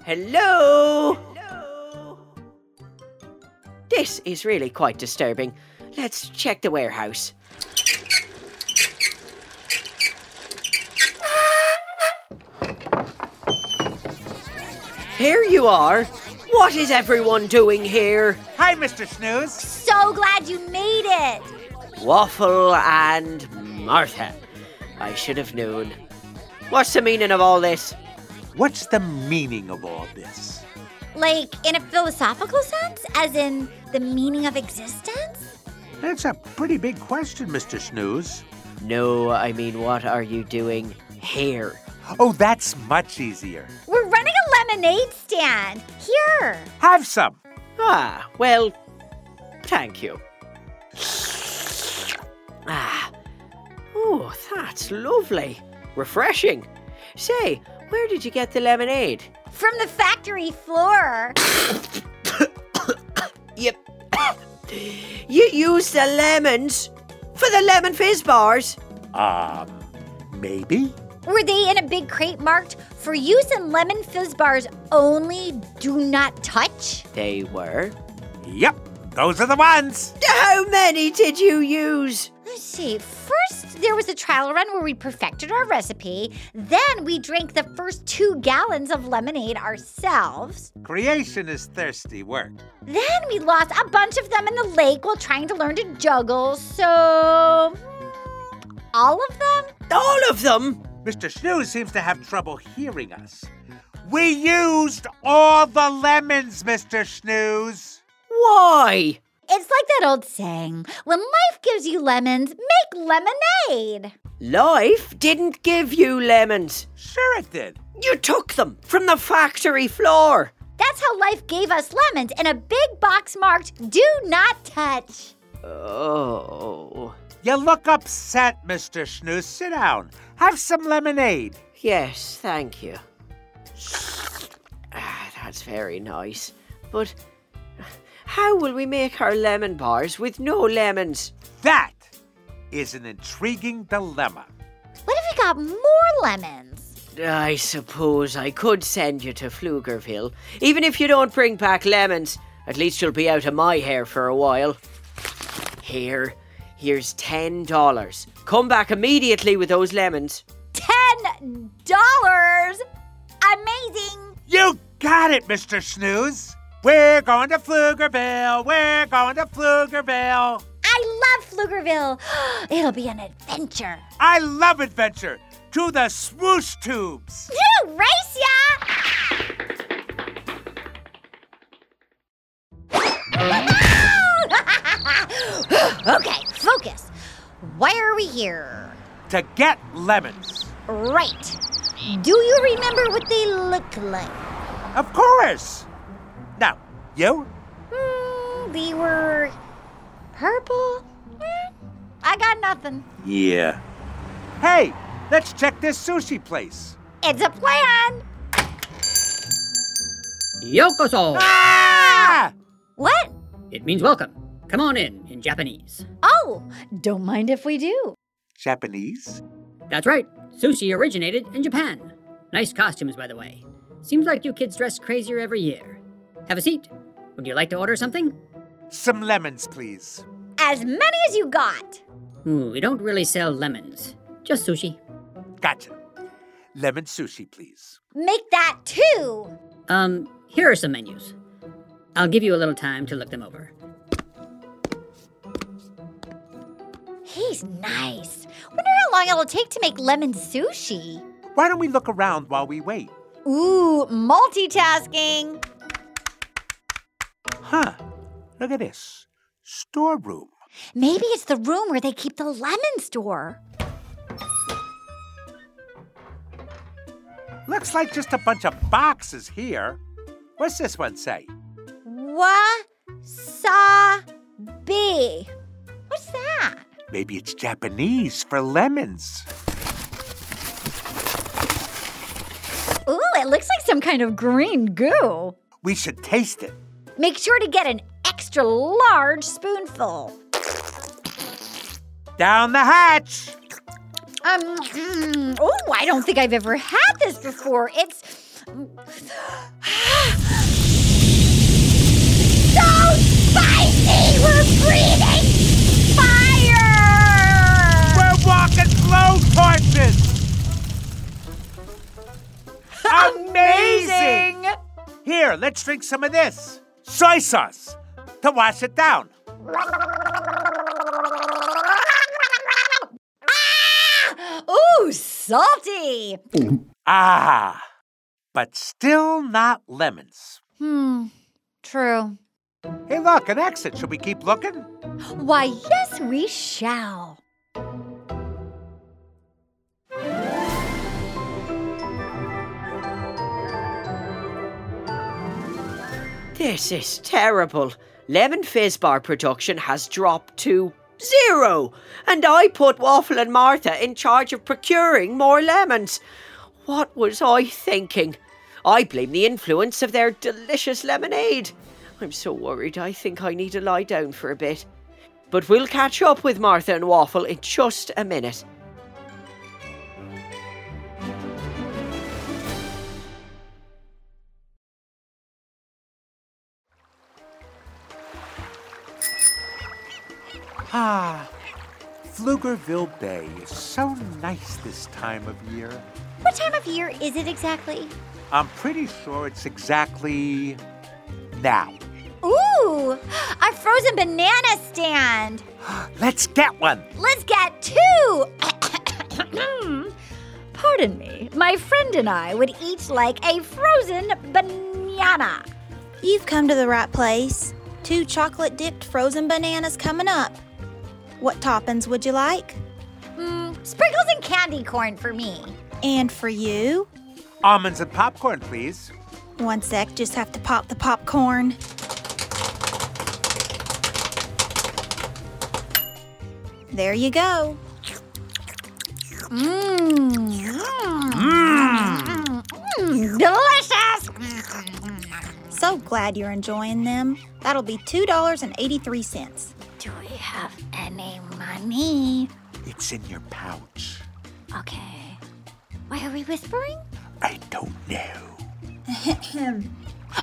Hello? Hello? This is really quite disturbing. Let's check the warehouse. Here you are. What is everyone doing here? Hi, Mister Snooze. So glad you made it. Waffle and Martha. I should have known. What's the meaning of all this? What's the meaning of all this? Like, in a philosophical sense? As in, the meaning of existence? That's a pretty big question, Mister Snooze. No, I mean, what are you doing here? Oh, that's much easier. We're running a lemonade stand. Here. Have some. Ah, well, thank you. Ah, oh, that's lovely. Refreshing. Say, where did you get the lemonade? From the factory floor. Yep. You used the lemons for the lemon fizz bars? Um, maybe? Were they in a big crate marked, for use in lemon fizz bars only, do not touch? They were. Yep, those are the ones. How many did you use? Let's see. First, there was a trial run where we perfected our recipe. Then we drank the first two gallons of lemonade ourselves. Creation is thirsty work. Then we lost a bunch of them in the lake while trying to learn to juggle, so... all of them? All of them? Mister Snooze seems to have trouble hearing us. We used all the lemons, Mister Snooze. Why? It's like that old saying, when life gives you lemons, make lemonade. Life didn't give you lemons. Sure it did. You took them from the factory floor. That's how life gave us lemons in a big box marked, do not touch. Oh... You look upset, Mister Snooze. Sit down. Have some lemonade. Yes, thank you. Ah, that's very nice. But how will we make our lemon bars with no lemons? That is an intriguing dilemma. What if we got more lemons? I suppose I could send you to Pflugerville. Even if you don't bring back lemons, at least you'll be out of my hair for a while. Here. Here's ten dollars. Come back immediately with those lemons. ten dollars? Amazing! You got it, Mister Snooze. We're going to Pflugerville. We're going to Pflugerville. I love Pflugerville. It'll be an adventure. I love adventure. To the swoosh tubes. You race ya! Okay, focus. Why are we here? To get lemons. Right. Do you remember what they look like? Of course. Now, you? Mm, they were purple. Mm, I got nothing. Yeah. Hey, let's check this sushi place. It's a plan. Yokoso. Ah! What? It means welcome. Come on in, in Japanese. Oh, don't mind if we do. Japanese? That's right. Sushi originated in Japan. Nice costumes, by the way. Seems like you kids dress crazier every year. Have a seat. Would you like to order something? Some lemons, please. As many as you got. Ooh, we don't really sell lemons. Just sushi. Gotcha. Lemon sushi, please. Make that two. Um, here are some menus. I'll give you a little time to look them over. He's nice. Wonder how long it'll take to make lemon sushi. Why don't we look around while we wait? Ooh, multitasking. Huh. Look at this. Storeroom. Maybe it's the room where they keep the lemon store. Looks like just a bunch of boxes here. What's this one say? Wasabi. What's that? Maybe it's Japanese for lemons. Ooh, it looks like some kind of green goo. We should taste it. Make sure to get an extra large spoonful. Down the hatch. Um, mm, oh, I don't think I've ever had this before. It's... so spicy! We're breathing fire! We're walking slow torches! Amazing! Amazing! Here, let's drink some of this. Soy sauce to wash it down. Ooh, salty! Ah, but still not lemons. Hmm, true. Hey, look, an exit. Should we keep looking? Why, yes, we shall. This is terrible. Lemon Fizz Bar production has dropped to... zero. And I put Waffle and Martha in charge of procuring more lemons. What was I thinking? I blame the influence of their delicious lemonade. I'm so worried I think I need to lie down for a bit. But we'll catch up with Martha and Waffle in just a minute. Ah, Pflugerville Bay is so nice this time of year. What time of year is it exactly? I'm pretty sure it's exactly now. Ooh, our frozen banana stand. Let's get one. Let's get two. Pardon me. My friend and I would each like a frozen banana. You've come to the right place. Two chocolate-dipped frozen bananas coming up. What toppings would you like? Mm, sprinkles and candy corn for me. And for you? Almonds and popcorn, please. One sec, just have to pop the popcorn. There you go. Mmm. Mmm. Mm, delicious. So glad you're enjoying them. That'll be two dollars and eighty-three cents. Do we have any money? It's in your pouch. Okay. Why are we whispering? I don't know.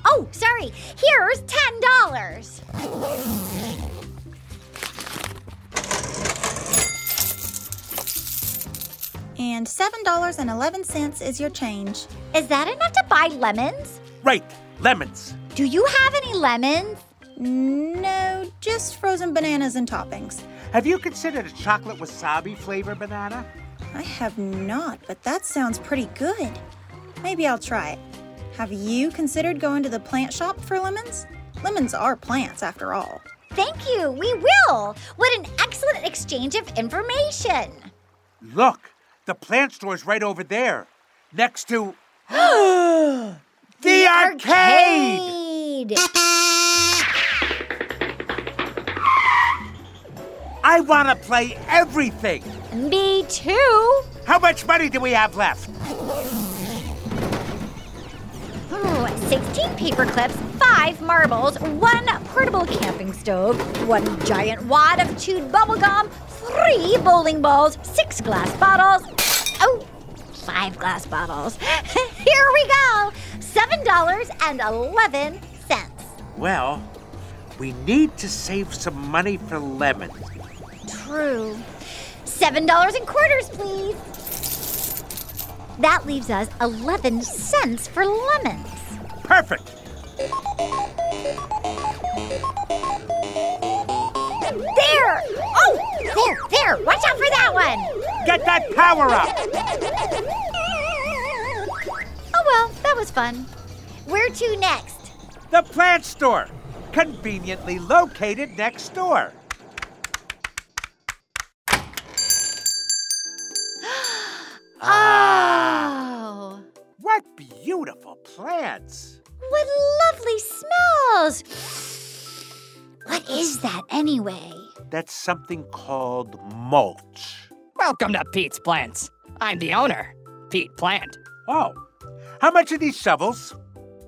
Oh, sorry. Here's ten dollars. And seven dollars and eleven cents is your change. Is that enough to buy lemons? Right, lemons. Do you have any lemons? No, just frozen bananas and toppings. Have you considered a chocolate wasabi flavor banana? I have not, but that sounds pretty good. Maybe I'll try it. Have you considered going to the plant shop for lemons? Lemons are plants, after all. Thank you, we will. What an excellent exchange of information. Look, the plant store's right over there, next to... the, the arcade! arcade. I want to play everything. Me too. How much money do we have left? Ooh, sixteen paper clips, five marbles, one portable camping stove, one giant wad of chewed bubble gum, three bowling balls, six glass bottles. Oh, five glass bottles. Here we go, seven dollars and eleven cents. Well, we need to save some money for lemons. True. Seven dollars and quarters, please. That leaves us eleven cents for lemons. Perfect. There! Oh, there, there. Watch out for that one. Get that power up. Oh, well, that was fun. Where to next? The plant store. Conveniently located next door. Oh! What beautiful plants! What lovely smells! What is that anyway? That's something called mulch. Welcome to Pete's Plants. I'm the owner, Pete Plant. Oh, how much are these shovels?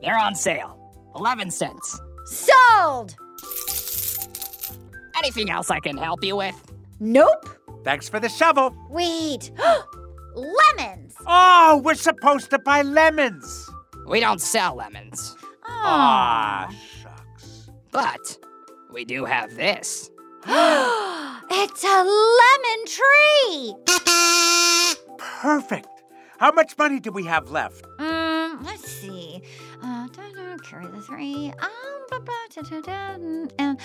They're on sale, eleven cents. Sold! Anything else I can help you with? Nope. Thanks for the shovel. Wait. Lemons! Oh, we're supposed to buy lemons. We don't sell lemons. Aw, shucks. But we do have this. It's a lemon tree! Perfect. How much money do we have left? Um, let's see. Uh, carry the three. Um, and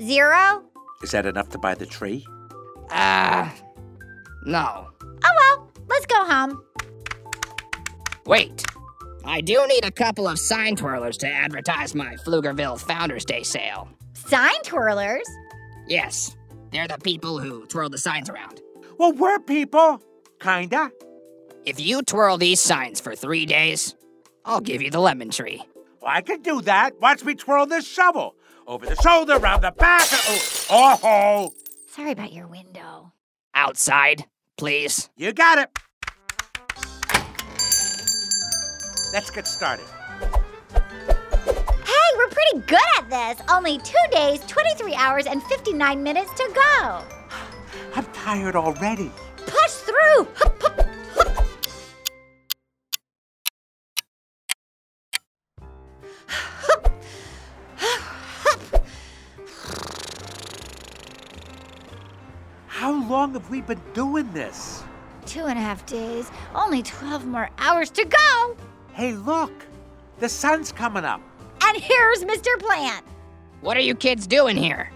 zero. Is that enough to buy the tree? Uh, no. Oh, well. Let's go home. Wait, I do need a couple of sign twirlers to advertise my Pflugerville Founders Day sale. Sign twirlers? Yes, they're the people who twirl the signs around. Well, we're people, kinda. If you twirl these signs for three days, I'll give you the lemon tree. Well, I can do that. Watch me twirl this shovel. Over the shoulder, round the back. Oh, oh. oh. Sorry about your window. Outside, please. You got it. Let's get started. Hey, we're pretty good at this. Only two days, twenty-three hours, and fifty-nine minutes to go. I'm tired already. Push through. Hup, hup, hup. Hup, hup, hup. How long have we been doing this? Two and a half days. Only twelve more hours to go. Hey, look. The sun's coming up. And here's Mister Plant. What are you kids doing here?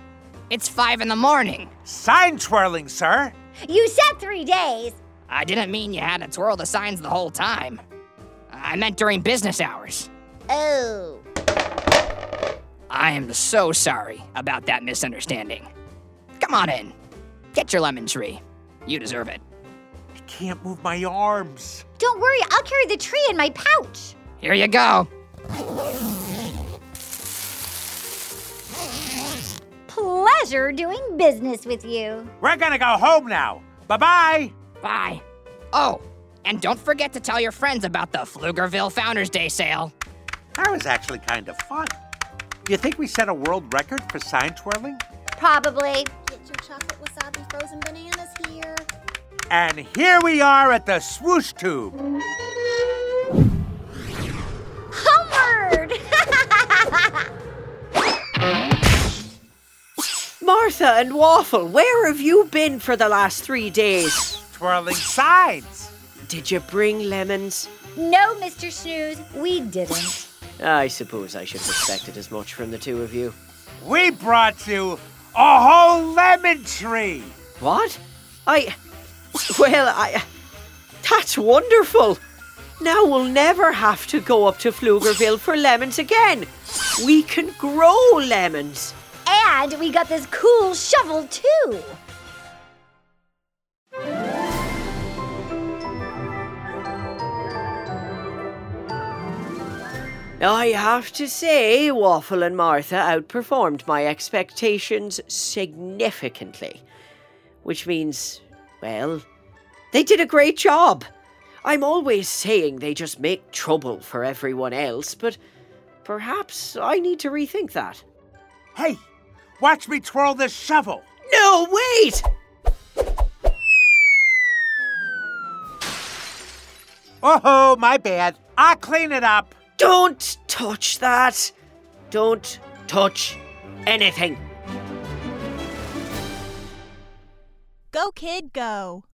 It's five in the morning. Sign twirling, sir. You said three days. I didn't mean you had to twirl the signs the whole time. I meant during business hours. Oh. I am so sorry about that misunderstanding. Come on in. Get your lemon tree. You deserve it. I can't move my arms. Don't worry, I'll carry the tree in my pouch. Here you go. Pleasure doing business with you. We're gonna go home now. Bye-bye. Bye. Oh, and don't forget to tell your friends about the Pflugerville Founders Day sale. That was actually kind of fun. Do you think we set a world record for sign twirling? Probably. Get your chocolate wasabi frozen bananas here. And here we are at the swoosh tube. Homeward! Martha and Waffle, where have you been for the last three days? Twirling signs. Did you bring lemons? No, Mister Snooze, we didn't. I suppose I should have expected as much from the two of you. We brought you a whole lemon tree. What? I... Well, I... That's wonderful. Now we'll never have to go up to Pflugerville for lemons again. We can grow lemons. And we got this cool shovel, too. I have to say, Waffle and Martha outperformed my expectations significantly. Which means, well, they did a great job. I'm always saying they just make trouble for everyone else, but perhaps I need to rethink that. Hey, watch me twirl this shovel. No, wait! Oh, my bad. I'll clean it up. Don't touch that. Don't touch anything. Go, kid, go.